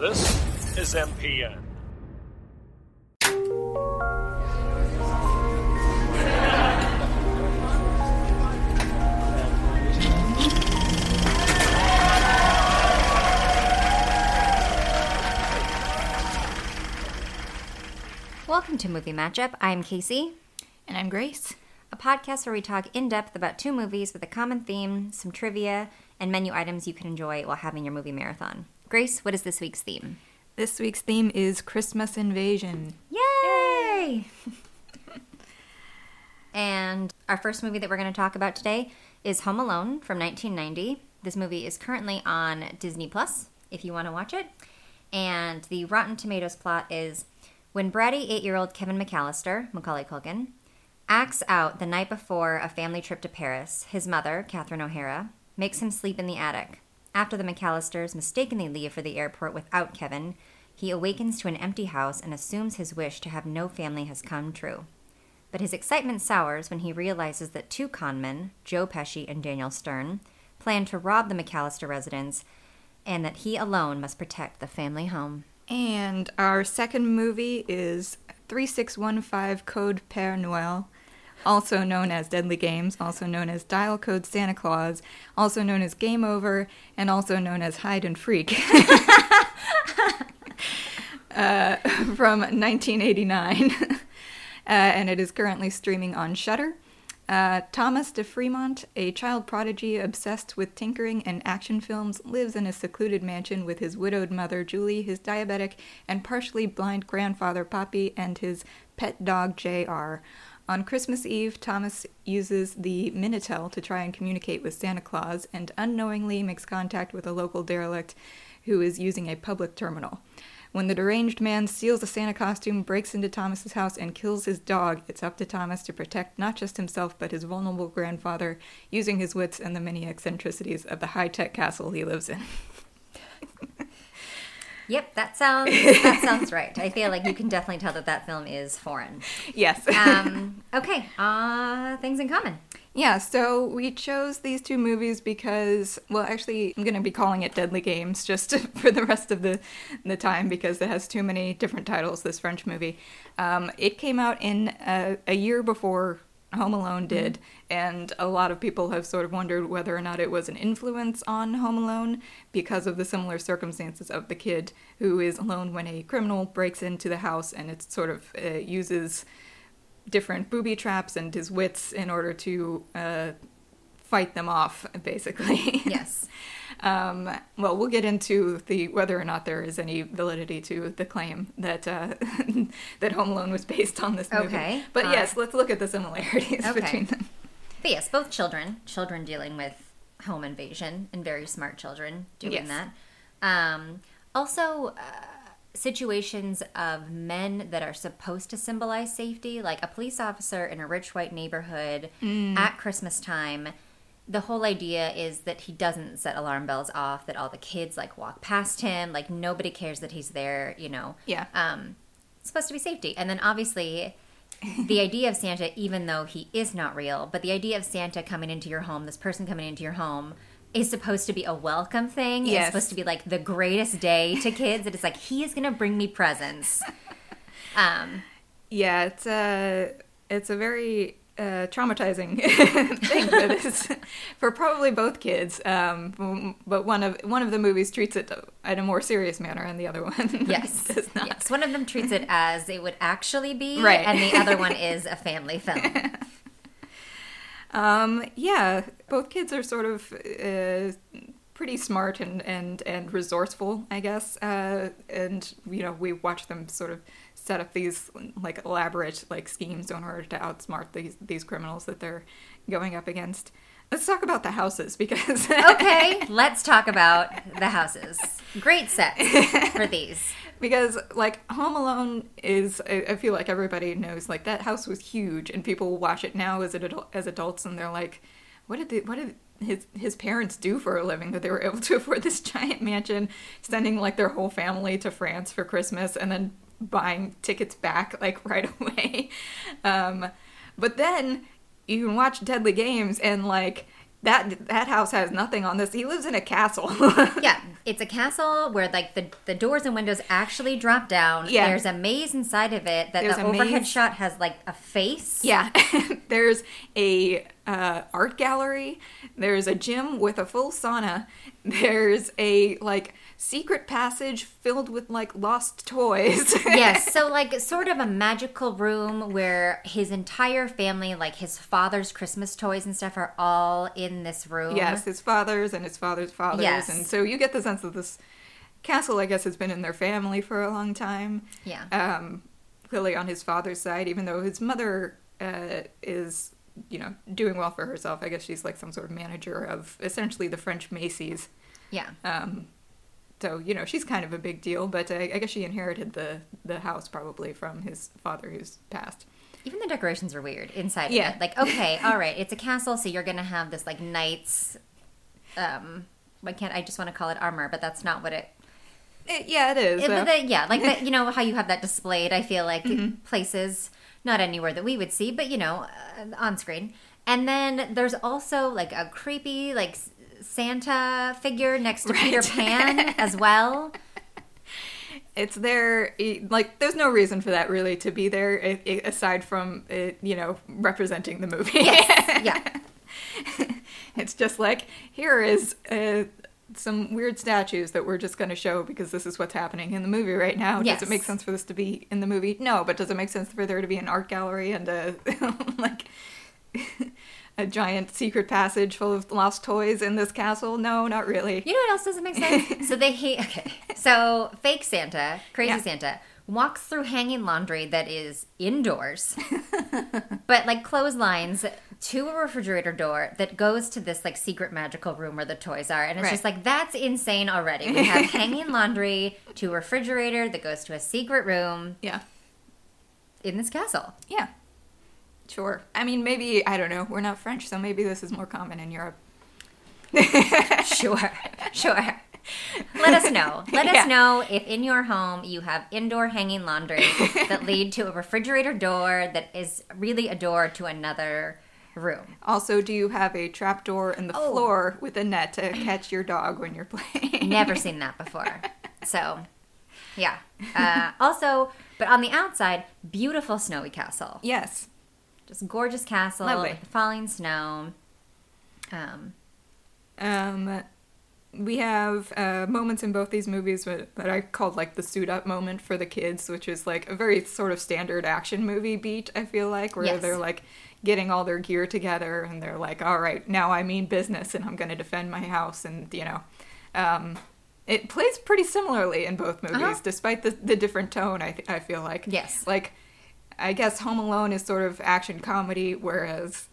This is MPN. Welcome to Movie Matchup. I'm Casey. And I'm Grace. A podcast where we talk in depth about two movies with a common theme, some trivia, and menu items you can enjoy while having your movie marathon. Grace, what is this week's theme? This week's theme is Christmas Invasion. Yay! And our first movie that we're going to talk about today is Home Alone from 1990. This movie is currently on Disney+, if you want to watch it. And the Rotten Tomatoes plot is, when bratty 8-year-old Kevin McAllister, Macaulay Culkin, acts out the night before a family trip to Paris, his mother, Catherine O'Hara, makes him sleep in the attic. After the McAllisters mistakenly leave for the airport without Kevin, he awakens to an empty house and assumes his wish to have no family has come true. But his excitement sours when he realizes that two con men, Joe Pesci and Daniel Stern, plan to rob the McAllister residence and that he alone must protect the family home. And our second movie is 3615 Code Père Noël, also known as Deadly Games, also known as Dial Code Santa Claus, also known as Game Over, and also known as Hide and Freak, from 1989. And it is currently streaming on Shudder. Thomas de Fremont, a child prodigy obsessed with tinkering and action films, lives in a secluded mansion with his widowed mother, Julie, his diabetic and partially blind grandfather, Poppy, and his pet dog, J.R. On Christmas Eve, Thomas uses the Minitel to try and communicate with Santa Claus and unknowingly makes contact with a local derelict who is using a public terminal. When the deranged man steals a Santa costume, breaks into Thomas's house, and kills his dog, it's up to Thomas to protect not just himself but his vulnerable grandfather, using his wits and the many eccentricities of the high-tech castle he lives in. Yep, that sounds right. I feel like you can definitely tell that film is foreign. Yes. Okay, things in common. Yeah, so we chose these two movies because, well, actually, I'm going to be calling it Deadly Games just for the rest of the time because it has too many different titles, this French movie. It came out in a year before Home Alone did, and a lot of people have sort of wondered whether or not it was an influence on Home Alone because of the similar circumstances of the kid who is alone when a criminal breaks into the house, and it sort of uses different booby traps and his wits in order to fight them off, basically. Yes. Well, we'll get into the whether or not there is any validity to the claim that that Home Alone was based on this movie. Okay. But yes, let's look at the similarities between them. But yes, both children dealing with home invasion, and very smart children doing that. Also, situations of men that are supposed to symbolize safety, like a police officer in a rich white neighborhood at Christmas time. The whole idea is that he doesn't set alarm bells off, that all the kids, like, walk past him. Like, nobody cares that he's there, you know. Yeah. It's supposed to be safety. And then, obviously, the idea of Santa, even though he is not real, but the idea of Santa coming into your home, this person coming into your home, is supposed to be a welcome thing. Yes. It's supposed to be, like, the greatest day to kids. It's like, he is going to bring me presents. Yeah, it's a very traumatizing thing that is for probably both kids, but one of the movies treats it in a more serious manner, and the other one does not. Yes, one of them treats it as it would actually be, right, and the other one is a family film. Yeah, both kids are sort of pretty smart and resourceful, I guess, and you know, we watch them sort of set up these, like, elaborate, like, schemes in order to outsmart these criminals that they're going up against. Let's talk about the houses, because... Okay, let's talk about the houses. Great sets for these. Because, like, Home Alone is, I feel like everybody knows, like, that house was huge, and people watch it now as adults, and they're like, what did his parents do for a living that they were able to afford this giant mansion, sending, like, their whole family to France for Christmas, and then buying tickets back, like, right away. But then you can watch Deadly Games and, like, That house has nothing on this. He lives in a castle. Yeah, it's a castle where like the doors and windows actually drop down. Yeah. There's a maze inside of it that the overhead shot has like a face. Yeah. There's a art gallery. There's a gym with a full sauna. There's a like secret passage filled with like lost toys. Yes, so like sort of a magical room where his entire family, like his father's Christmas toys and stuff, are all in this room. Yes, his father's and his father's father's. Yes. And so you get the sense that this castle, I guess, has been in their family for a long time. Yeah. Clearly on his father's side, even though his mother is, you know, doing well for herself. I guess she's like some sort of manager of essentially the French Macy's. Yeah. So, you know, she's kind of a big deal, but I guess she inherited the house probably from his father who's passed. Even the decorations are weird inside of it. Like, okay, all right, it's a castle, so you're going to have this, like, knight's, I just want to call it armor, but that's not what it yeah, it is. Like, you know, how you have that displayed, I feel like, places, not anywhere that we would see, but, you know, on screen. And then there's also, like, a creepy, like, Santa figure next to Peter Pan as well. It's there, like, there's no reason for that really to be there aside from it, you know, representing the movie. Yes. Yeah. It's just like, here is some weird statues that we're just going to show because this is what's happening in the movie right now. Yes. Does it make sense for this to be in the movie? No, but does it make sense for there to be an art gallery and a, like... a giant secret passage full of lost toys in this castle? No, not really. You know what else doesn't make sense? So fake Santa, crazy Santa, walks through hanging laundry that is indoors, but like clotheslines to a refrigerator door that goes to this like secret magical room where the toys are, and it's just like, that's insane already. We have hanging laundry to a refrigerator that goes to a secret room. Yeah. In this castle. Yeah. Sure. I mean, maybe, I don't know, we're not French, so maybe this is more common in Europe. Sure. Let us know. Let us know if in your home you have indoor hanging laundry that lead to a refrigerator door that is really a door to another room. Also, do you have a trapdoor in the floor with a net to catch your dog when you're playing? Never seen that before. So, yeah. Also, but on the outside, beautiful snowy castle. Yes. Just gorgeous castle, with falling snow. We have moments in both these movies that I called like the suit up moment for the kids, which is like a very sort of standard action movie beat, I feel like, where they're like getting all their gear together and they're like, all right, now I mean business and I'm going to defend my house, and, you know... it plays pretty similarly in both movies, despite the different tone, I feel like. Yes. Like... I guess Home Alone is sort of action comedy, whereas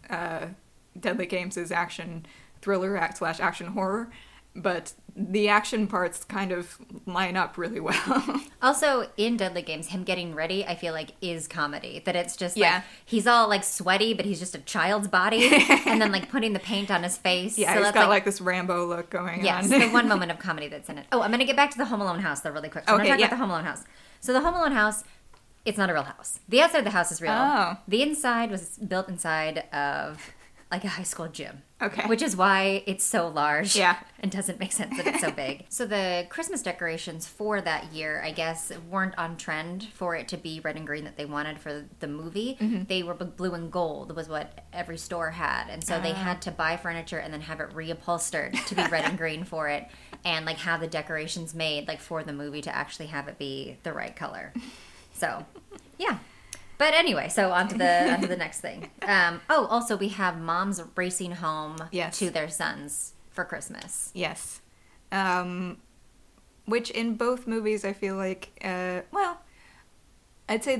Deadly Games is action thriller / action horror. But the action parts kind of line up really well. Also, in Deadly Games, him getting ready, I feel like, is comedy. That it's just like, he's all like sweaty, but he's just a child's body. And then like putting the paint on his face. Yeah, so he's got like this Rambo look going on. Yes, the one moment of comedy that's in it. Oh, I'm going to get back to the Home Alone house though really quick. So I'm going to talk about the Home Alone house. So the Home Alone house... It's not a real house. The outside of the house is real. Oh. The inside was built inside of like a high school gym. Okay. Which is why it's so large. Yeah. And doesn't make sense that it's so big. So the Christmas decorations for that year, I guess, weren't on trend for it to be red and green that they wanted for the movie. Mm-hmm. They were blue and gold was what every store had. And so they had to buy furniture and then have it reupholstered to be red and green for it. And like have the decorations made like for the movie to actually have it be the right color. So, yeah. But anyway, so onto the next thing. Also, we have moms racing home to their sons for Christmas. Yes. Which in both movies, I feel like, I'd say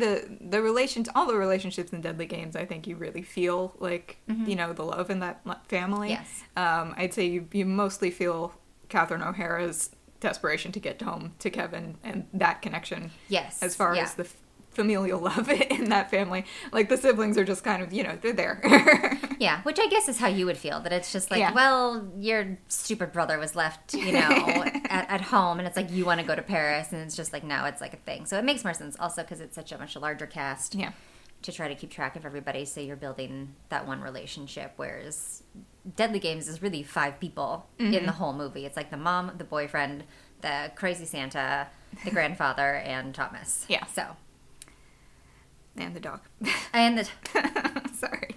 all the relationships in Deadly Games, I think you really feel like, you know, the love in that family. Yes. I'd say you mostly feel Catherine O'Hara's desperation to get home to Kevin and that connection. Yes. As far as the familial love in that family. Like, the siblings are just kind of, you know, they're there. Yeah, which I guess is how you would feel. That it's just like, well, your stupid brother was left, you know, at home. And it's like, you want to go to Paris. And it's just like, no, it's like a thing. So it makes more sense also because it's such a much larger cast. Yeah. to try to keep track of everybody, so you're building that one relationship, whereas Deadly Games is really five people in the whole movie. It's like the mom, the boyfriend, the crazy Santa, the grandfather, and Thomas. Yeah. So. And the dog. And the Sorry.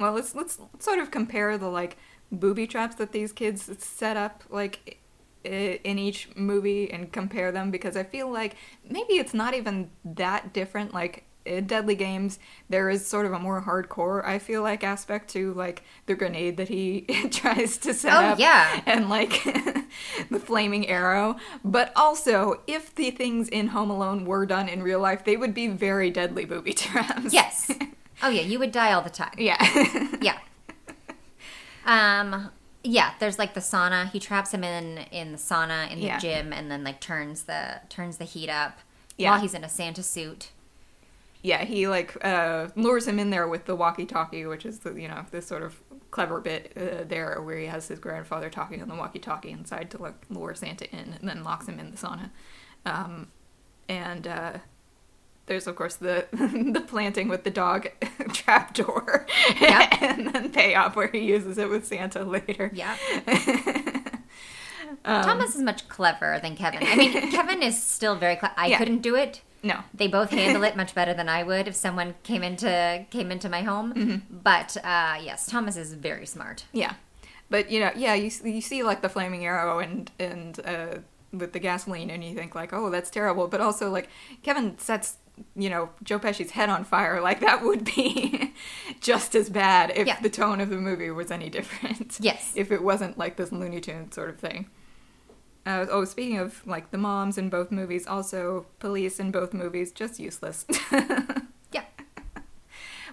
Well, let's sort of compare the, like, booby traps that these kids set up, like, in each movie and compare them, because I feel like maybe it's not even that different. Like, in Deadly Games, there is sort of a more hardcore, I feel like, aspect to, like, the grenade that he tries to set up. Yeah. And, like, the flaming arrow. But also, if the things in Home Alone were done in real life, they would be very deadly booby traps. Yes. Oh, yeah, you would die all the time. Yeah. Yeah. Yeah, there's, like, the sauna. He traps him in the sauna, in the gym, and then, like, turns the heat up while he's in a Santa suit. Yeah, he, like, lures him in there with the walkie-talkie, which is, the, you know, this sort of clever bit there where he has his grandfather talking on the walkie-talkie inside to, like, lure Santa in, and then locks him in the sauna. There's, of course, the planting with the dog trapdoor. Yep. And then payoff where he uses it with Santa later. Yeah. Thomas is much cleverer than Kevin. I mean, Kevin is still very clever. I couldn't do it. No. They both handle it much better than I would if someone came into my home. Mm-hmm. But, yes, Thomas is very smart. Yeah. But, you know, yeah, you see, like, the flaming arrow and with the gasoline, and you think, like, oh, that's terrible. But also, like, Kevin sets, you know, Joe Pesci's head on fire. Like, that would be just as bad if the tone of the movie was any different. Yes. If it wasn't, like, this Looney Tunes sort of thing. Speaking of, like, the moms in both movies, also police in both movies, just useless. Yeah.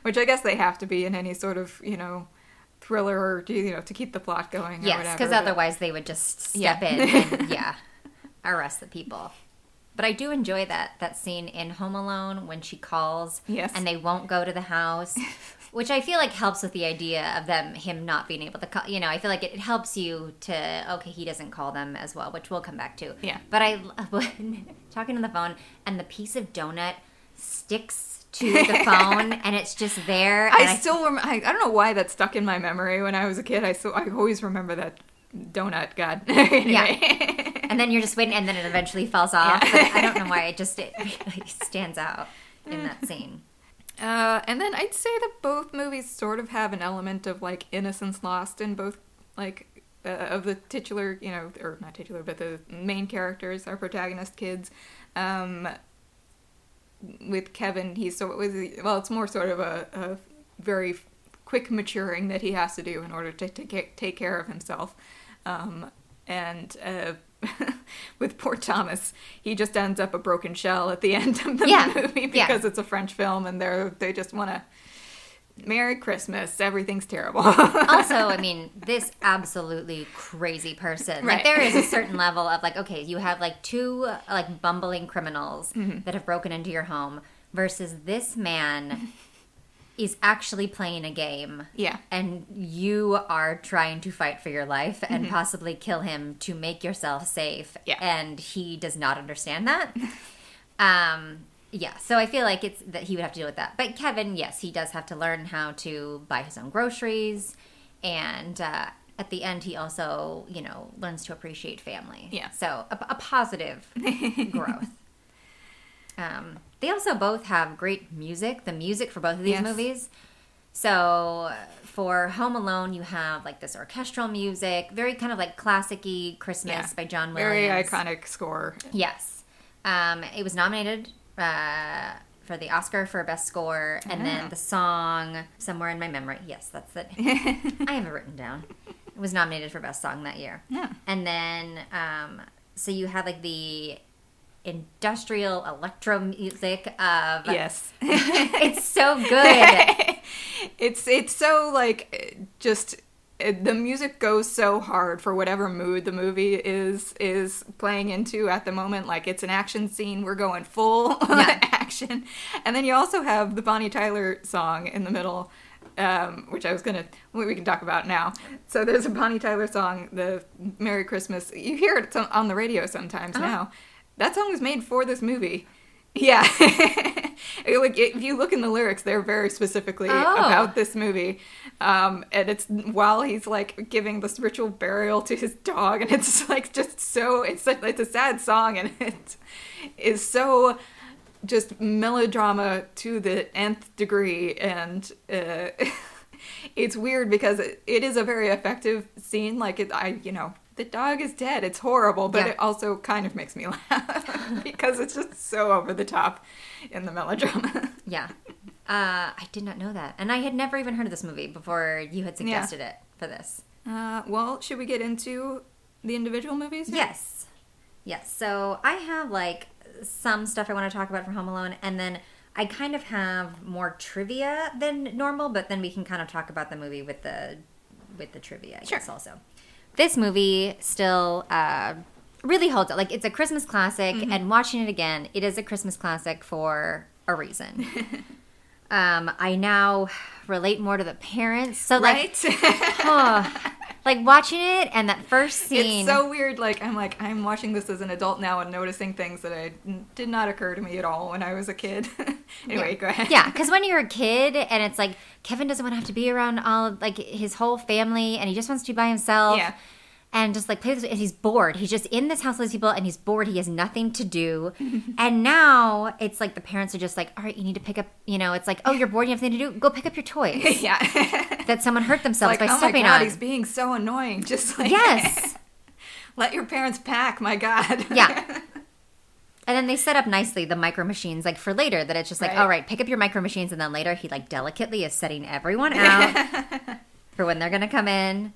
Which I guess they have to be in any sort of, you know, thriller, or, you know, to keep the plot going or whatever. Yes, because otherwise they would just step in and, arrest the people. But I do enjoy that scene in Home Alone when she calls and they won't go to the house, which I feel like helps with the idea of him not being able to call. You know, I feel like it helps you to, okay, he doesn't call them as well, which we'll come back to. Yeah. But I talking on the phone, and the piece of donut sticks to the phone and it's just there. I don't know why that stuck in my memory when I was a kid. I always remember that donut. God. Anyway. Yeah. And then you're just waiting, and then it eventually falls off. Yeah. But I don't know why. It really stands out in that scene. And then I'd say that both movies sort of have an element of, like, innocence lost in both, like, of the titular, you know, or not titular, but the main characters, our protagonist kids. With Kevin, it's more sort of a very quick maturing that he has to do in order to take care of himself. With poor Thomas, he just ends up a broken shell at the end of the movie because it's a French film and they just want to Merry Christmas, everything's terrible. Also, I mean, this absolutely crazy person. Right. Like, there is a certain level of, like, okay, you have, like, two, like, bumbling criminals that have broken into your home versus this man is actually playing a game. Yeah. And you are trying to fight for your life and possibly kill him to make yourself safe. Yeah. And he does not understand that. Yeah. So I feel like it's that he would have to deal with that. But Kevin, yes, he does have to learn how to buy his own groceries. And at the end, he also, you know, learns to appreciate family. Yeah. So a positive growth. They also both have great music, the music for both of these movies. So for Home Alone, you have, like, this orchestral music, very kind of, like, classic-y Christmas by John Williams. Very iconic score. Yes. It was nominated for the Oscar for Best Score, and then the song, Somewhere in My Memory, yes, that's it. I have it written down. It was nominated for Best Song that year. Yeah. And then, so you had, like, the industrial electro music of it's so good. it's so, like, just the music goes so hard for whatever mood the movie is playing into at the moment. Like, it's an action scene, we're going full action, and then you also have the Bonnie Tyler song in the middle, which we can talk about now. So there's a Bonnie Tyler song, the Merry Christmas. You hear it on the radio sometimes now. That song was made for this movie. Yeah. If you look in the lyrics, they're very specifically about this movie. And it's while he's, like, giving this ritual burial to his dog. And it's, like, just so... It's a sad song. And it is so just melodrama to the nth degree. And it's weird because it is a very effective scene. Like, the dog is dead. It's horrible, but it also kind of makes me laugh because it's just so over the top in the melodrama. Yeah. I did not know that. And I had never even heard of this movie before you had suggested it for this. Well, should we get into the individual movies here? Yes. Yes. So I have, like, some stuff I want to talk about from Home Alone, and then I kind of have more trivia than normal, but then we can kind of talk about the movie with the trivia, I guess, also. This movie still really holds up. Like, it's a Christmas classic, and watching it again, it is a Christmas classic for a reason. I now relate more to the parents. So, right? Like, like, watching it and that first scene. It's so weird. Like, I'm watching this as an adult now and noticing things that did not occur to me at all when I was a kid. Anyway, go ahead. Yeah, because when you're a kid and it's like, Kevin doesn't want to have to be around all, like, his whole family, and he just wants to be by himself. Yeah. And just, like, play this, and he's bored. He's just in this house with these people, and he's bored. He has nothing to do. And now it's like the parents are just like, all right, you need to pick up, it's like, oh, you're bored, you have nothing to do? Go pick up your toys. Yeah. That someone hurt themselves by stepping on. Oh, my God, he's being so annoying. Just like, yes. Let your parents pack, my God. Yeah. And then they set up nicely the micro machines, like, for later, that it's just like, all right, pick up your micro machines, and then later he, like, delicately is setting everyone out for when they're going to come in.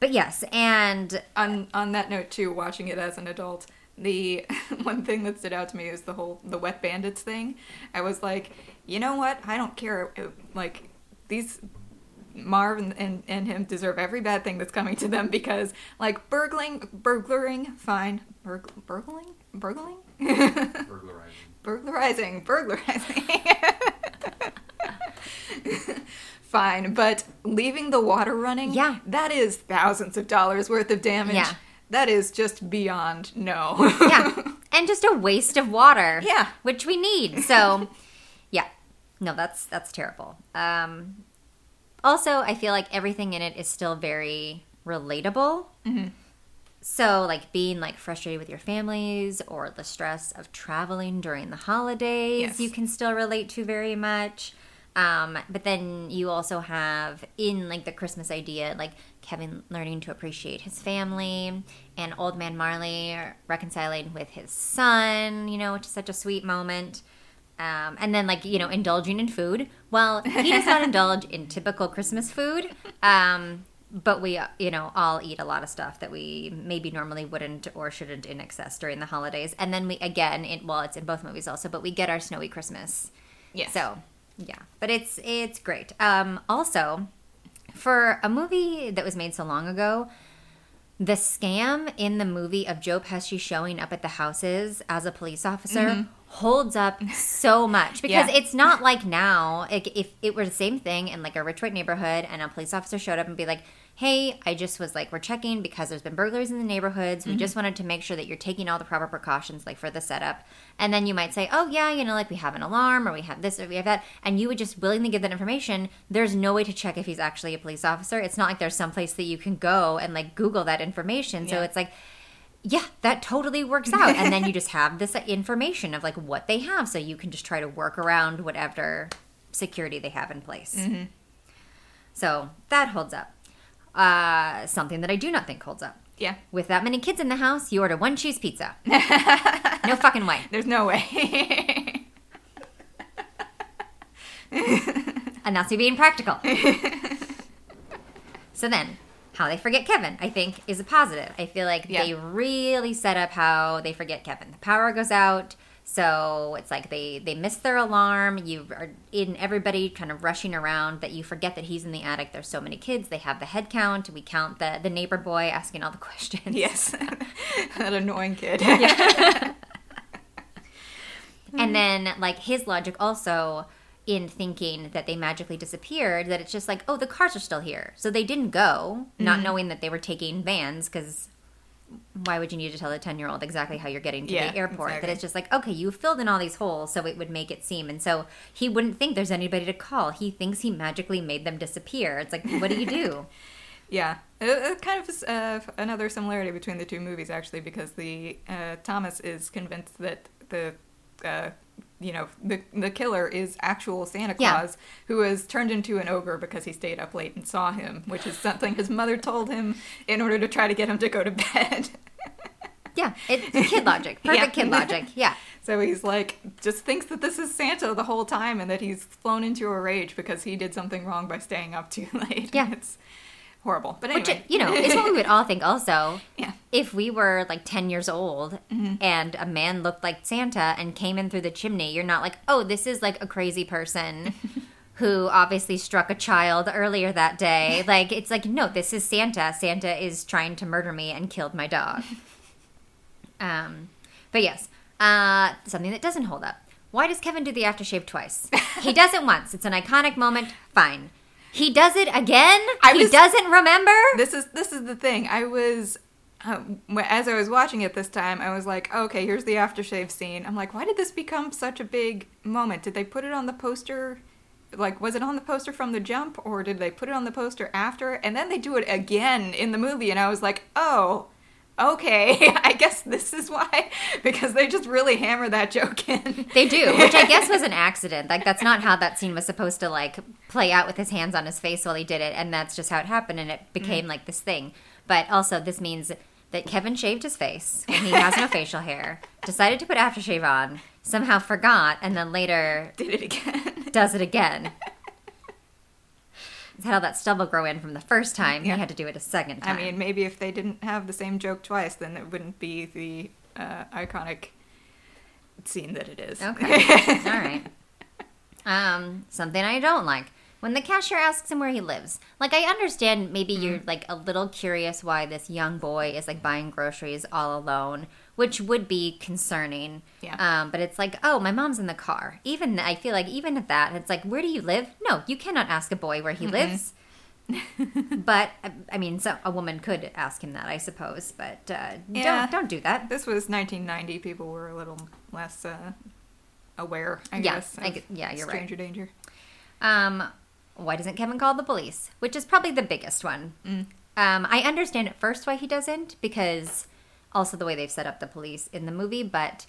But yes, and... On that note, too, watching it as an adult, the one thing that stood out to me is the Wet Bandits thing. I was like, you know what? I don't care. Like, these... Marv and him deserve every bad thing that's coming to them because, like, burglaring, fine. Burgling? Burglarizing. Fine, but leaving the water running, that is thousands of dollars worth of damage. Yeah. That is just beyond no. Yeah, and just a waste of water. Yeah. Which we need, so, yeah. No, that's terrible. Also, I feel like everything in it is still very relatable. Mm-hmm. So, like, being, like, frustrated with your families or the stress of traveling during the holidays, you can still relate to very much. But then you also have in, like, the Christmas idea, like, Kevin learning to appreciate his family and Old Man Marley reconciling with his son, which is such a sweet moment. And then, like, indulging in food. Well, he does not indulge in typical Christmas food, but we, all eat a lot of stuff that we maybe normally wouldn't or shouldn't in excess during the holidays. And then we, again, it's in both movies also, but we get our snowy Christmas. Yes. So... yeah, but it's great. Also, for a movie that was made so long ago, the scam in the movie of Joe Pesci showing up at the houses as a police officer holds up so much. Because it's not like now, like, if it were the same thing in, like, a rich white neighborhood and a police officer showed up and be like, hey, I just was, like, we're checking because there's been burglaries in the neighborhoods. We just wanted to make sure that you're taking all the proper precautions, like, for the setup. And then you might say, oh, yeah, like, we have an alarm or we have this or we have that. And you would just willingly give that information. There's no way to check if he's actually a police officer. It's not like there's some place that you can go and, like, Google that information. Yeah. So it's like, yeah, that totally works out. And then you just have this information of, like, what they have. So you can just try to work around whatever security they have in place. Mm-hmm. So that holds up. Something that I do not think holds up. Yeah. With that many kids in the house, you order one cheese pizza. No fucking way. There's no way. And that's you being practical. So then, how they forget Kevin, I think, is a positive. I feel like they really set up how they forget Kevin. The power goes out, so it's like they miss their alarm. You are in everybody kind of rushing around that you forget that he's in the attic. There's so many kids. They have the head count. We count the neighbor boy asking all the questions. Yes. That annoying kid. Yeah. And then, like, his logic also in thinking that they magically disappeared, that it's just like, oh, the cars are still here. So they didn't go, not knowing that they were taking vans because why would you need to tell a 10-year-old exactly how you're getting to the airport? Exactly. That it's just like, okay, you filled in all these holes, so it would make it seem. And so he wouldn't think there's anybody to call. He thinks he magically made them disappear. It's like, what do you do? Yeah. Kind of another similarity between the two movies, actually, because the Thomas is convinced that the... the killer is actual Santa Claus who is turned into an ogre because he stayed up late and saw him, which is something his mother told him in order to try to get him to go to bed. Yeah, it's kid logic. Perfect kid logic, yeah. So he's like, just thinks that this is Santa the whole time and that he's flown into a rage because he did something wrong by staying up too late. Yeah. It's horrible. But anyway. Which, it's what we would all think also. Yeah. If we were like 10 years old and a man looked like Santa and came in through the chimney, you're not like, oh, this is like a crazy person who obviously struck a child earlier that day. Like, it's like, no, this is Santa. Santa is trying to murder me and killed my dog. But yes, something that doesn't hold up. Why does Kevin do the aftershave twice? He does it once. It's an iconic moment. Fine. He does it again? He doesn't remember? This is the thing. I was, as I was watching it this time, I was like, okay, here's the aftershave scene. I'm like, why did this become such a big moment? Did they put it on the poster? Like, was it on the poster from the jump? Or did they put it on the poster after? And then they do it again in the movie. And I was like, oh, okay, I guess this is why. Because they just really hammer that joke in. They do, which I guess was an accident. Like, that's not how that scene was supposed to, like, play out with his hands on his face while he did it. And that's just how it happened. And it became, like, this thing. But also, this means that Kevin shaved his face when he has no facial hair, decided to put aftershave on, somehow forgot, and then later... did it again. Does it again. Had all that stubble grow in from the first time. Yeah. He had to do it a second time. I mean, maybe if they didn't have the same joke twice, then it wouldn't be the iconic scene that it is. Okay. All right. Something I don't like. When the cashier asks him where he lives. Like, I understand maybe you're, like, a little curious why this young boy is, like, buying groceries all alone, which would be concerning. Yeah. But it's like, oh, my mom's in the car. Even, I feel like even at that, it's like, where do you live? No, you cannot ask a boy where he lives. But, I mean, so a woman could ask him that, I suppose. But don't do that. This was 1990. People were a little less aware, I guess. Yeah, you're stranger right. Danger. Why doesn't Kevin call the police? Which is probably the biggest one. I understand at first why he doesn't, because also the way they've set up the police in the movie, but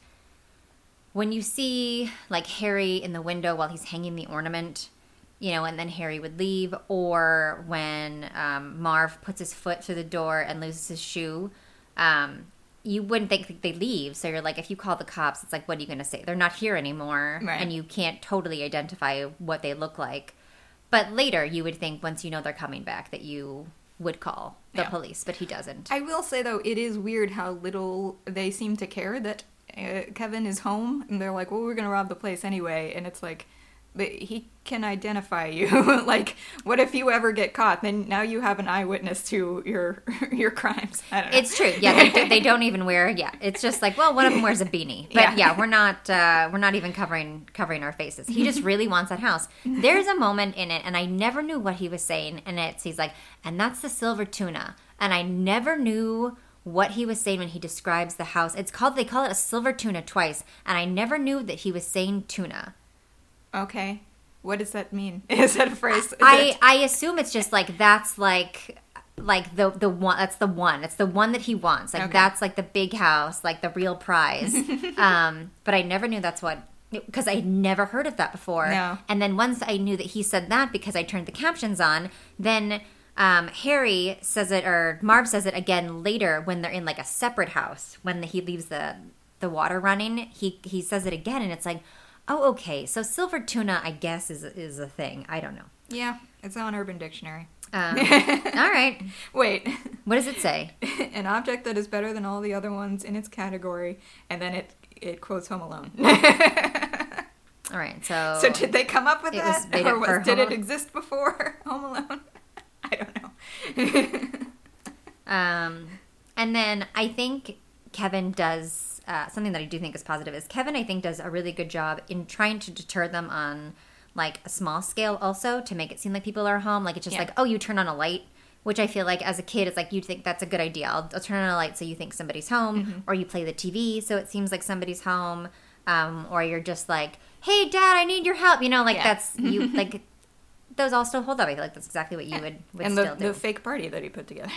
when you see, like, Harry in the window while he's hanging the ornament, and then Harry would leave, or when Marv puts his foot through the door and loses his shoe, you wouldn't think they leave. So you're like, if you call the cops, it's like, what are you going to say? They're not here anymore, right. And you can't totally identify what they look like. But later, you would think once you know they're coming back that you would call the police, but he doesn't. I will say, though, it is weird how little they seem to care that Kevin is home, and they're like, well, we're going to rob the place anyway, and it's like, but he can identify you. Like, what if you ever get caught? Then now you have an eyewitness to your crimes. I don't know. It's true. Yeah, they don't even wear. Yeah, it's just like, well, one of them wears a beanie. But yeah, we're not even covering our faces. He just really wants that house. There's a moment in it, and I never knew what he was saying. And he's like, and that's the silver tuna. And I never knew what he was saying when he describes the house. They call it a silver tuna twice, and I never knew that he was saying tuna. Okay. What does that mean? Is that a phrase? I assume it's just like, that's like the one, that's the one. It's the one that he wants. Like, okay. That's like the big house, like the real prize. But I never knew that's what, because I had never heard of that before. No. And then once I knew that he said that because I turned the captions on, then Harry says it, or Marv says it again later when they're in like a separate house, when he leaves the water running, he says it again, and it's like, oh, okay. So silver tuna, I guess, is a thing. I don't know. Yeah, it's on Urban Dictionary. All right. Wait. What does it say? An object that is better than all the other ones in its category, and then it quotes Home Alone. All right. So did they come up with that, did it exist before Home Alone? I don't know. And then I think Kevin does. Something that I do think is positive is Kevin, I think, does a really good job in trying to deter them on, like, a small scale also to make it seem like people are home. Like, it's just like, oh, you turn on a light, which I feel like as a kid, it's like you'd think that's a good idea. I'll turn on a light so you think somebody's home, mm-hmm. or you play the TV so it seems like somebody's home, or you're just like, hey, Dad, I need your help. You know, like that's you like. Those all still hold up. I feel like that's exactly what you would still do. And the fake party that he put together.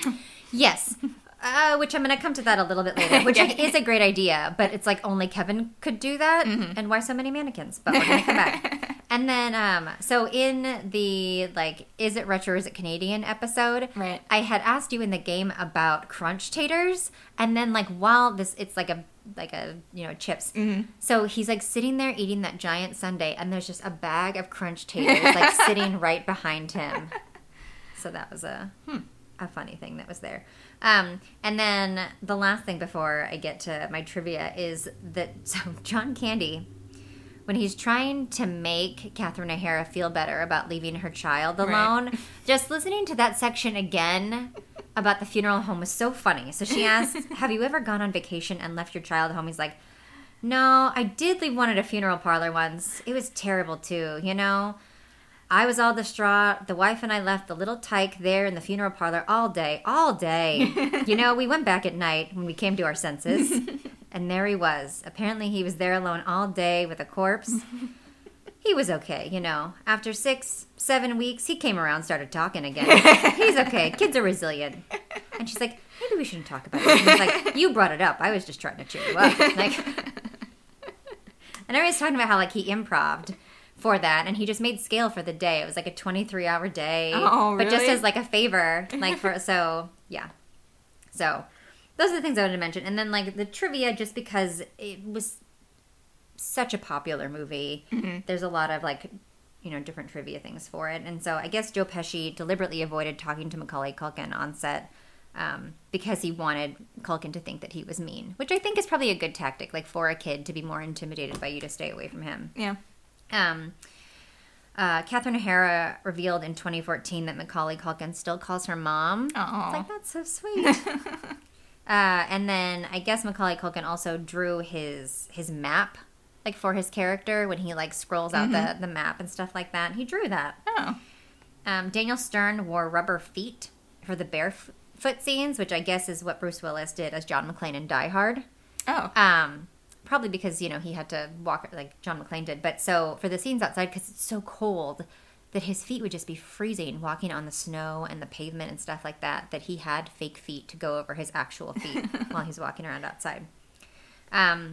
Yes. Which I'm going to come to that a little bit later, which is a great idea, but it's like only Kevin could do that, mm-hmm. and why so many mannequins? But we're going to come back. And then, so in the, like, is it retro, is it Canadian episode, right. I had asked you in the game about crunch taters, and then, like, while this, it's like a, you know, chips. Mm-hmm. So he's, like, sitting there eating that giant sundae, and there's just a bag of crunch taters, like, sitting right behind him. So that was a funny thing that was there. And then the last thing before I get to my trivia is that John Candy, when he's trying to make Catherine O'Hara feel better about leaving her child alone, right. just listening to that section again about the funeral home was so funny. So she asks, have you ever gone on vacation and left your child home? He's like, no, I did leave one at a funeral parlor once. It was terrible too, you know? I was all distraught. The wife and I left the little tyke there in the funeral parlor all day. You know, we went back at night when we came to our senses, and there he was. Apparently he was there alone all day with a corpse. He was okay, you know. After 6-7 weeks, he came around, started talking again. He's okay. Kids are resilient. And she's like, maybe we shouldn't talk about it. And he's like, you brought it up. I was just trying to cheer you up. Like, and everybody's talking about how, like, he improv'd for that, and he just made scale for the day. It was like a 23-hour day. Oh, really? But just as like a favor, like for so yeah. So those are the things I wanted to mention, and then like the trivia, just because it was such a popular movie. Mm-hmm. There's a lot of like, you know, different trivia things for it, and so I guess Joe Pesci deliberately avoided talking to Macaulay Culkin on set because he wanted Culkin to think that he was mean, which I think is probably a good tactic, like for a kid to be more intimidated by you to stay away from him. Yeah. Catherine O'Hara revealed in 2014 that Macaulay Culkin still calls her mom. Aww. It's like, that's so sweet. And then I guess Macaulay Culkin also drew his map, like for his character, when he like scrolls out mm-hmm. the map and stuff like that. He drew that. Oh. Daniel Stern wore rubber feet for the barefoot scenes, which I guess is what Bruce Willis did as John McClane in Die Hard. Oh. Probably because, you know, he had to walk like John McClane did. But so for the scenes outside, because it's so cold, that his feet would just be freezing walking on the snow and the pavement and stuff like that, that he had fake feet to go over his actual feet while he's walking around outside. And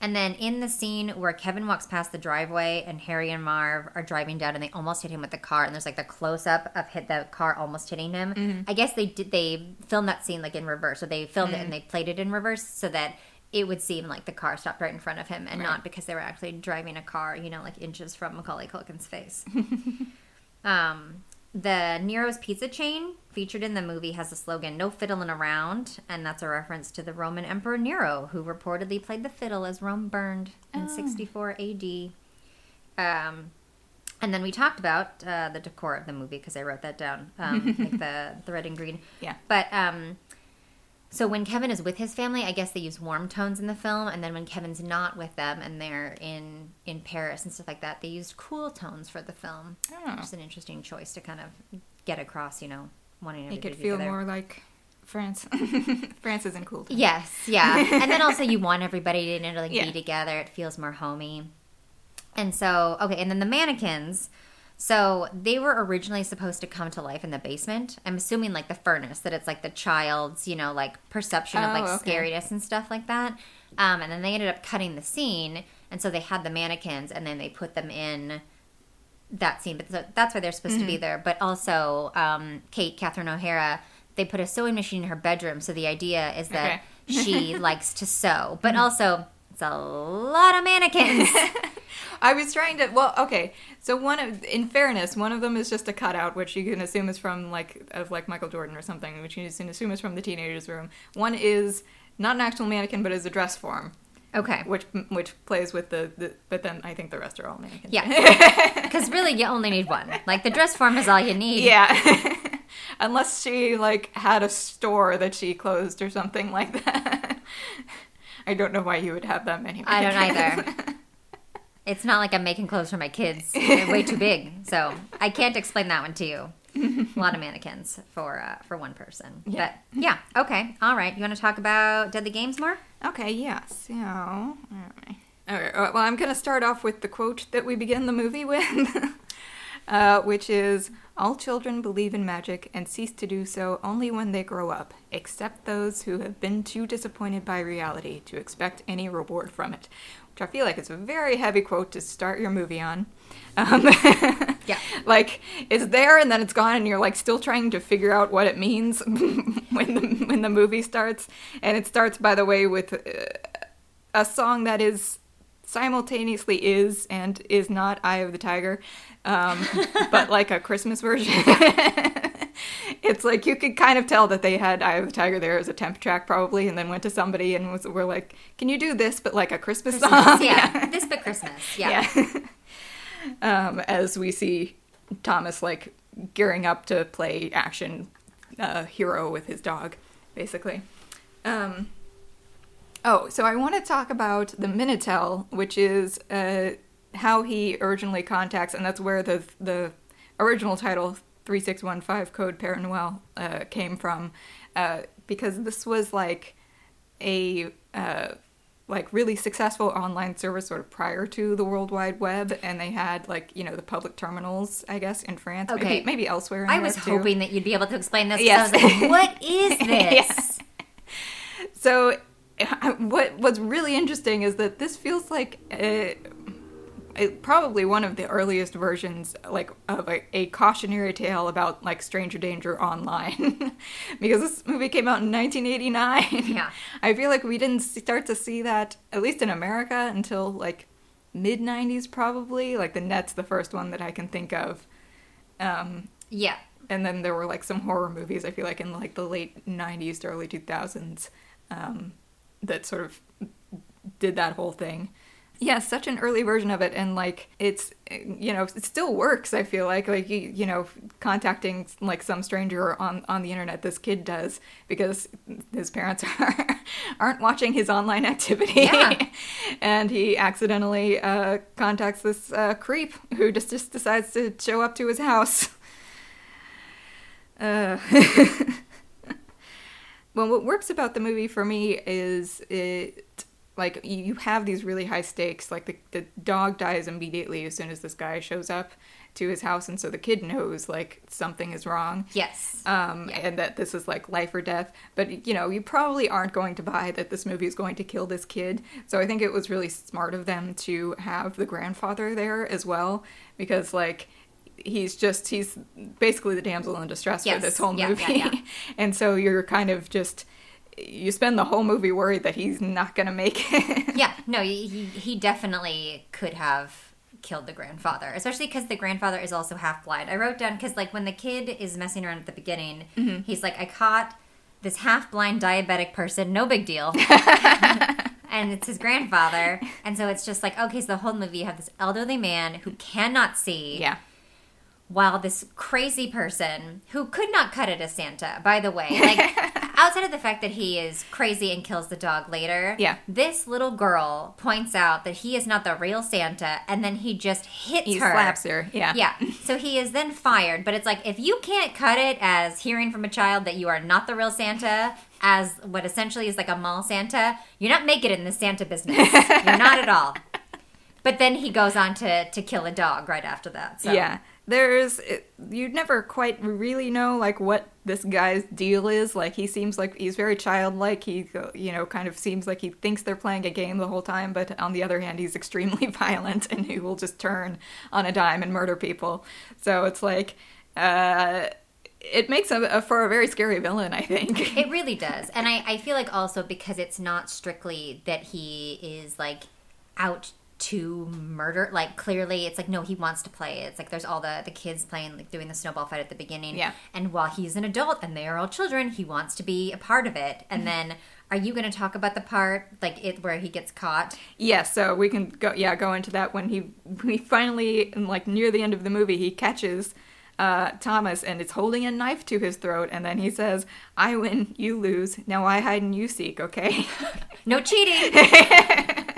then in the scene where Kevin walks past the driveway and Harry and Marv are driving down and they almost hit him with the car, and there's like the close-up of the car almost hitting him. Mm-hmm. I guess they filmed that scene like in reverse, or they filmed it and they played it in reverse so that it would seem like the car stopped right in front of him, and not because they were actually driving a car, you know, like inches from Macaulay Culkin's face. The Nero's Pizza chain featured in the movie has the slogan, no fiddling around, and that's a reference to the Roman Emperor Nero, who reportedly played the fiddle as Rome burned in 64 A.D. And then we talked about the decor of the movie, because I wrote that down, like the red and green. Yeah. But so when Kevin is with his family, I guess they use warm tones in the film, and then when Kevin's not with them and they're in Paris and stuff like that, they used cool tones for the film. Oh. Which is an interesting choice to kind of get across, you know, wanting to feel more like France. France is in cool tones. Yes, yeah. And then also you want everybody to like be together. It feels more homey. And so, okay, and then the mannequins. So they were originally supposed to come to life in the basement. I'm assuming like the furnace, that it's like the child's, you know, like perception of like scariness and stuff like that. And then they ended up cutting the scene. And so they had the mannequins and then they put them in that scene. But so that's why they're supposed to be there. But also Catherine O'Hara, they put a sewing machine in her bedroom. So the idea is that she likes to sew. But also it's a lot of mannequins. I was trying to, so in fairness, one of them is just a cutout, which you can assume is from, like Michael Jordan or something, which you can assume is from the teenager's room. One is not an actual mannequin, but is a dress form. Okay. Which plays with the but then I think the rest are all mannequins. Yeah. Because really, you only need one. Like, the dress form is all you need. Yeah. Unless she, like, had a store that she closed or something like that. I don't know why you would have that many mannequins. I don't either. It's not like I'm making clothes for my kids. They're way too big. So I can't explain that one to you. a lot of mannequins for one person. Yeah. But yeah, okay, all right. You want to talk about Deadly Games more? Okay, yeah. So, all right. All right, well, I'm going to start off with the quote that we begin the movie with, which is, "All children believe in magic and cease to do so only when they grow up, except those who have been too disappointed by reality to expect any reward from it." Which I feel like it's a very heavy quote to start your movie on. Yeah. Like, it's there and then it's gone and you're, like, still trying to figure out what it means when the movie starts. And it starts, by the way, with a song that is... simultaneously is and is not Eye of the Tiger, but like a Christmas version. It's like you could kind of tell that they had Eye of the Tiger there as a temp track probably, and then went to somebody and were like, "Can you do this but like a Christmas song?" Yeah, this but Christmas. Yeah. As we see Thomas like gearing up to play action hero with his dog, basically. Oh, so I want to talk about the Minitel, which is how he originally contacts, and that's where the original title 3615 Code Paranoel came from, because this was like a like really successful online service sort of prior to the World Wide Web, and they had like, you know, the public terminals, I guess, in France, okay. maybe elsewhere. I was hoping that you'd be able to explain this. Yes. I was like, what is this? Yeah. So. What's really interesting is that this feels like probably one of the earliest versions, like, of a cautionary tale about, like, stranger danger online, because this movie came out in 1989. Yeah, I feel like we didn't start to see that, at least in America, until like mid 90s, probably. Like, the Net's the first one that I can think of. Yeah, and then there were like some horror movies, I feel like, in like the late 90s to early 2000s. That sort of did that whole thing. Yeah, such an early version of it, and like it's, you know, it still works. I feel like you know, contacting like some stranger on the internet, this kid does, because his parents aren't watching his online activity, yeah. And he accidentally contacts this creep who just decides to show up to his house. Well, what works about the movie for me is it, like, you have these really high stakes. Like, the dog dies immediately as soon as this guy shows up to his house, and so the kid knows, like, something is wrong. Yes. Yeah. And that this is, like, life or death. But, you know, you probably aren't going to buy that this movie is going to kill this kid. So I think it was really smart of them to have the grandfather there as well, because, like... He's basically the damsel in distress, yes, for this whole movie. Yeah. And so you're kind of just, you spend the whole movie worried that he's not going to make it. Yeah, no, he definitely could have killed the grandfather, especially because the grandfather is also half blind. I wrote down, because like when the kid is messing around at the beginning, mm-hmm. He's like, "I caught this half-blind diabetic person, no big deal." And it's his grandfather. And so it's just like, okay, so the whole movie you have this elderly man who cannot see. Yeah. While this crazy person, who could not cut it as Santa, by the way, like, outside of the fact that he is crazy and kills the dog later, yeah. This little girl points out that he is not the real Santa, and then he just hits her. He slaps her, yeah. Yeah, so he is then fired, but it's like, if you can't cut it as hearing from a child that you are not the real Santa, as what essentially is like a mall Santa, you're not making it in the Santa business. You're not at all. But then he goes on to kill a dog right after that, so. Yeah. You'd never quite really know, like, what this guy's deal is. Like, he seems like he's very childlike. He, you know, kind of seems like he thinks they're playing a game the whole time. But on the other hand, he's extremely violent, and he will just turn on a dime and murder people. So it's like, it makes for a very scary villain, I think. It really does. And I feel like also because it's not strictly that he is, like, out to murder, like, clearly it's like, no, he wants to play. It's like there's all the kids playing, like, doing the snowball fight at the beginning, yeah. And while he's an adult and they are all children, he wants to be a part of it. And mm-hmm. Then are you going to talk about the part, like, it where he gets caught? Yeah, so we can go into that when he finally, like, near the end of the movie, he catches Thomas, and it's holding a knife to his throat, and then he says, "I win, you lose, now I hide and you seek, okay?" No cheating!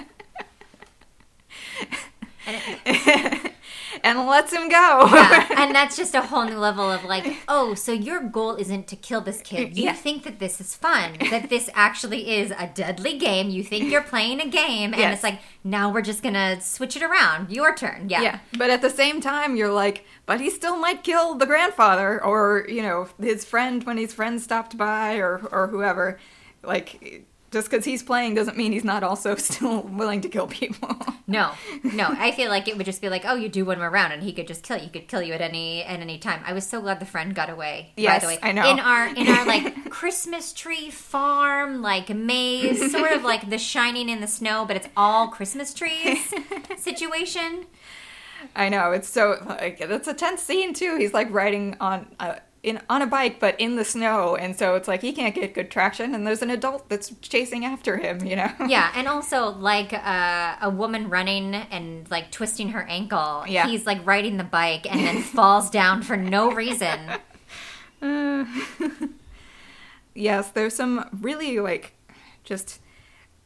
And and lets him go. Yeah, and that's just a whole new level of like, oh, so your goal isn't to kill this kid. You think that this is fun, that this actually is a deadly game. You think you're playing a game, and it's like, now we're just going to switch it around. Your turn. Yeah. But at the same time, you're like, but he still might kill the grandfather or, you know, his friend when his friend stopped by or whoever. Like, just because he's playing doesn't mean he's not also still willing to kill people. No. I feel like it would just be like, oh, you do one more round and he could just kill you. He could kill you at any time. I was so glad the friend got away. Yes, by the way. I know. In our like Christmas tree farm, like maze, sort of like The Shining in the snow, but it's all Christmas trees situation. I know. It's so, like, it's a tense scene too. He's like riding on a bike, but in the snow, and so it's like he can't get good traction, and there's an adult that's chasing after him, you know? Yeah, and also, like, a woman running and, like, twisting her ankle. Yeah. He's, like, riding the bike and then falls down for no reason. Yes, there's some really, like, just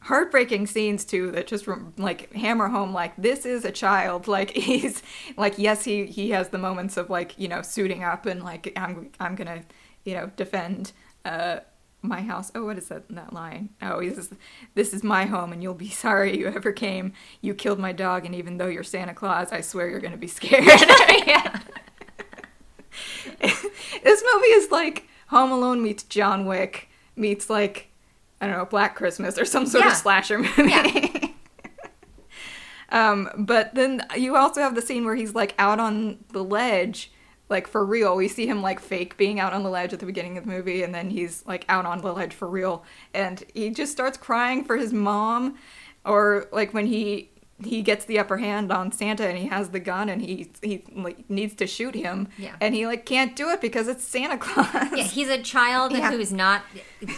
heartbreaking scenes too that just like hammer home like this is a child, like he's like, yes, he has the moments of like, you know, suiting up and like I'm gonna, you know, defend my house. Oh, what is that line? Oh, he says, this is my home and you'll be sorry you ever came. You killed my dog, and even though you're Santa Claus, I swear you're gonna be scared. Yeah. This movie is like Home Alone meets John Wick meets, like, I don't know, Black Christmas or some sort of slasher movie. Yeah. But then you also have the scene where he's, like, out on the ledge, like, for real. We see him, like, fake being out on the ledge at the beginning of the movie, and then he's, like, out on the ledge for real. And he just starts crying for his mom, or, like, when he gets the upper hand on Santa and he has the gun and he like, needs to shoot him. Yeah. And he, like, can't do it because it's Santa Claus. Yeah, he's a child who's not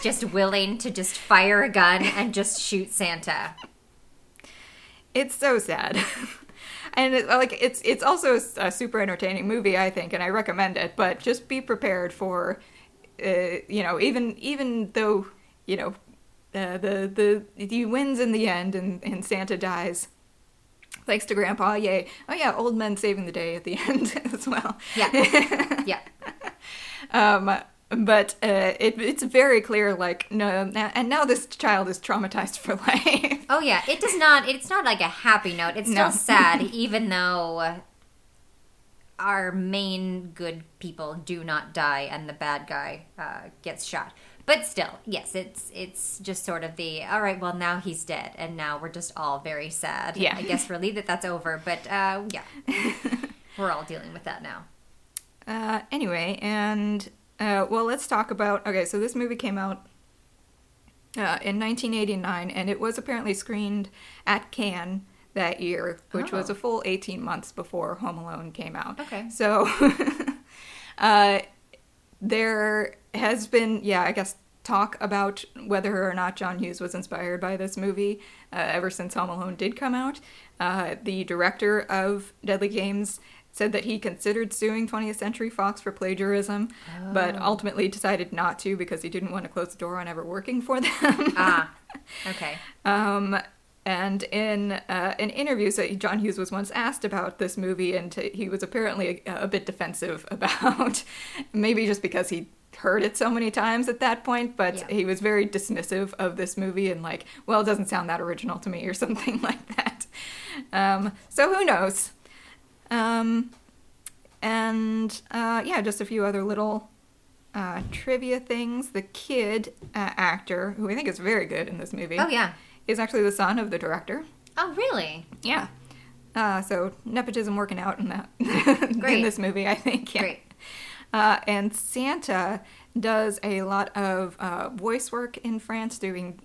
just willing to just fire a gun and just shoot Santa. It's so sad. And it's also a super entertaining movie, I think, and I recommend it, but just be prepared for you know, even though, you know, he wins in the end and Santa dies. Thanks to Grandpa, yay. Oh, yeah, old men saving the day at the end as well. Yeah, yeah. But it's very clear, like, no, and now this child is traumatized for life. Oh, yeah, it does not, it's not like a happy note. It's still sad, even though our main good people do not die and the bad guy gets shot. But still, yes, it's just sort of the, all right, well, now he's dead, and now we're just all very sad. Yeah. I guess relieved that that's over, but yeah, we're all dealing with that now. Anyway, and, well, let's talk about, okay, so this movie came out in 1989, and it was apparently screened at Cannes that year, which was a full 18 months before Home Alone came out. Okay. So, there has been, I guess, talk about whether or not John Hughes was inspired by this movie ever since Home Alone did come out. The director of Deadly Games said that he considered suing 20th Century Fox for plagiarism, but ultimately decided not to because he didn't want to close the door on ever working for them. Okay. And in an interview, so John Hughes was once asked about this movie, and he was apparently a bit defensive about, maybe just because he heard it so many times at that point, but he was very dismissive of this movie and like, well, it doesn't sound that original to me or something like that. So who knows? And just a few other little trivia things. The kid actor, who I think is very good in this movie. Oh, yeah. Is actually the son of the director. Oh, really? Yeah. So nepotism working out in that in this movie, I think. Yeah. Great. And Santa does a lot of voice work in France, doing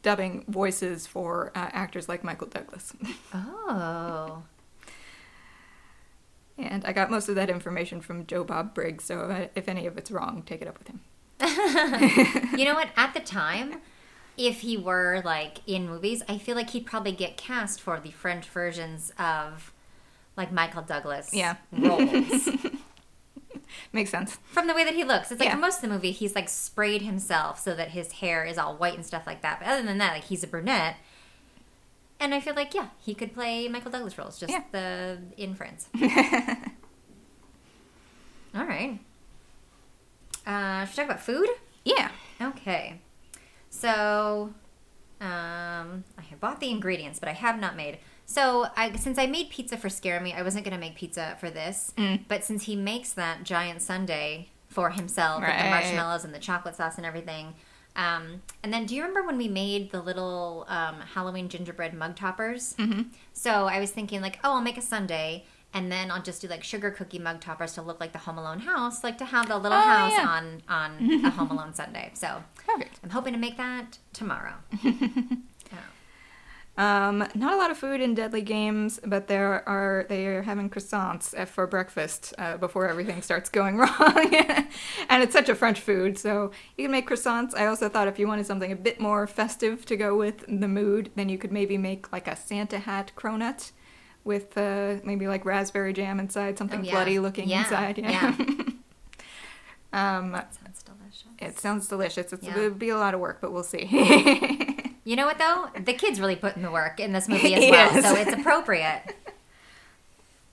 dubbing voices for actors like Michael Douglas. Oh. And I got most of that information from Joe Bob Briggs, so if any of it's wrong, take it up with him. You know what? At the time, if he were, like, in movies, I feel like he'd probably get cast for the French versions of, like, Michael Douglas roles. Makes sense. From the way that he looks. It's like for most of the movie, he's, like, sprayed himself so that his hair is all white and stuff like that. But other than that, like, he's a brunette. And I feel like, yeah, he could play Michael Douglas roles, just in France. All right. Should we talk about food? Yeah. Okay. So, I have bought the ingredients, but I have not made. So, since I made pizza for Scare Me, I wasn't going to make pizza for this. Mm. But since he makes that giant sundae for himself, with the marshmallows and the chocolate sauce and everything. And then, do you remember when we made the little Halloween gingerbread mug toppers? Mm-hmm. So, I was thinking, like, oh, I'll make a sundae. And then I'll just do, like, sugar cookie mug toppers to look like the Home Alone house, like to have the little house on a Home Alone Sunday. So perfect. I'm hoping to make that tomorrow. Not a lot of food in Deadly Games, but they are having croissants for breakfast before everything starts going wrong. And it's such a French food, so you can make croissants. I also thought if you wanted something a bit more festive to go with the mood, then you could maybe make, like, a Santa hat cronut. With maybe like raspberry jam inside, something bloody looking inside. Yeah. That sounds delicious. It sounds delicious. It would be a lot of work, but we'll see. You know what, though? The kids really put in the work in this movie as well, so it's appropriate.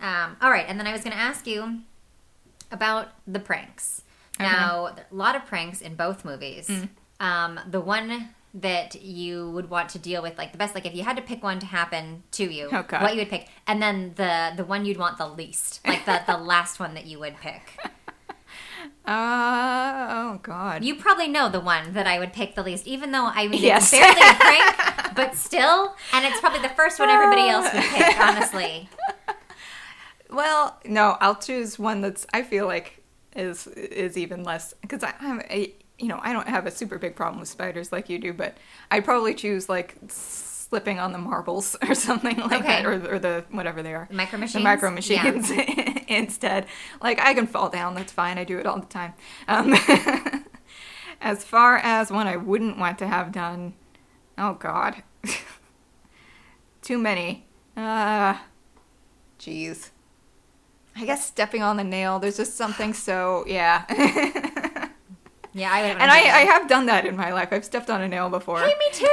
All right, and then I was going to ask you about the pranks. Now, a lot of pranks in both movies. Mm-hmm. The one that you would want to deal with, like, the best, like, if you had to pick one to happen to you, what you would pick, and then the one you'd want the least, like, the last one that you would pick. Oh, God. You probably know the one that I would pick the least, even though, I mean, it's barely a prank, but still, and it's probably the first one everybody else would pick, honestly. Well, no, I'll choose one that's, I feel like, is even less, because I'm you know, I don't have a super big problem with spiders like you do, but I'd probably choose, like, slipping on the marbles or something like that, or the, whatever they are. The micro machines instead. Like, I can fall down, that's fine, I do it all the time. As far as one I wouldn't want to have done, oh, God. Too many. Jeez. I guess stepping on the nail, there's just something so, yeah, I would. And I have done that in my life. I've stepped on a nail before. Hey, me too.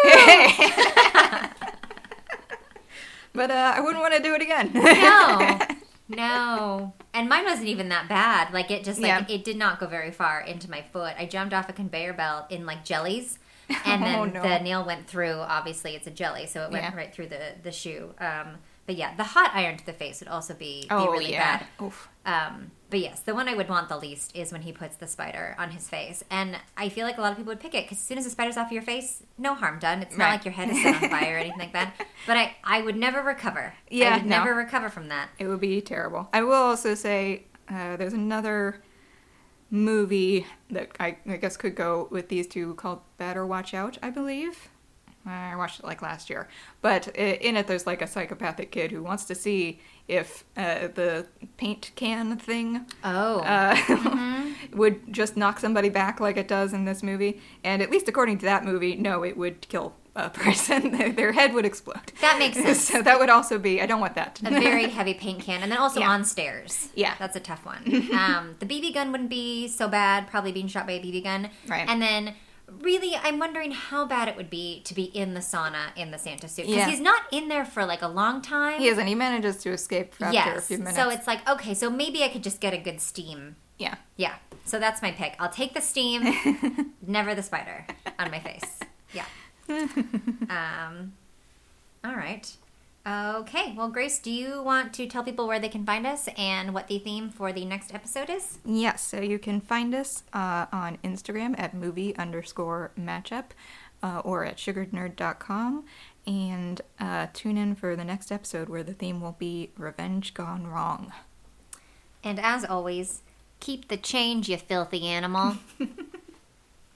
But I wouldn't want to do it again. No. And mine wasn't even that bad. Like, it just, like, it did not go very far into my foot. I jumped off a conveyor belt in, like, jellies, and then the nail went through. Obviously, it's a jelly, so it went right through the shoe. But yeah, the hot iron to the face would also be really bad. Oof. But yes, the one I would want the least is when he puts the spider on his face. And I feel like a lot of people would pick it, because as soon as the spider's off your face, no harm done. It's not like your head is set on fire or anything like that. But I would never recover. Yeah, I would never recover from that. It would be terrible. I will also say there's another movie that I guess could go with these two called Better Watch Out, I believe. I watched it, like, last year. But in it, there's, like, a psychopathic kid who wants to see if the paint can thing would just knock somebody back like it does in this movie. And at least according to that movie, no, it would kill a person. Their head would explode. That makes sense. So that would also be, I don't want that. A very heavy paint can. And then also on stairs. Yeah. That's a tough one. The BB gun wouldn't be so bad, probably being shot by a BB gun. Right. And then... really, I'm wondering how bad it would be to be in the sauna in the Santa suit. Because he's not in there for, like, a long time. He isn't. He manages to escape after a few minutes. So it's like, okay, so maybe I could just get a good steam. Yeah. Yeah. So that's my pick. I'll take the steam, never the spider on my face. Yeah. All right. Okay. Well, Grace, do you want to tell people where they can find us and what the theme for the next episode is? Yes. So you can find us on Instagram at movie_matchup or at sugarednerd.com. And tune in for the next episode, where the theme will be Revenge Gone Wrong. And as always, keep the change, you filthy animal.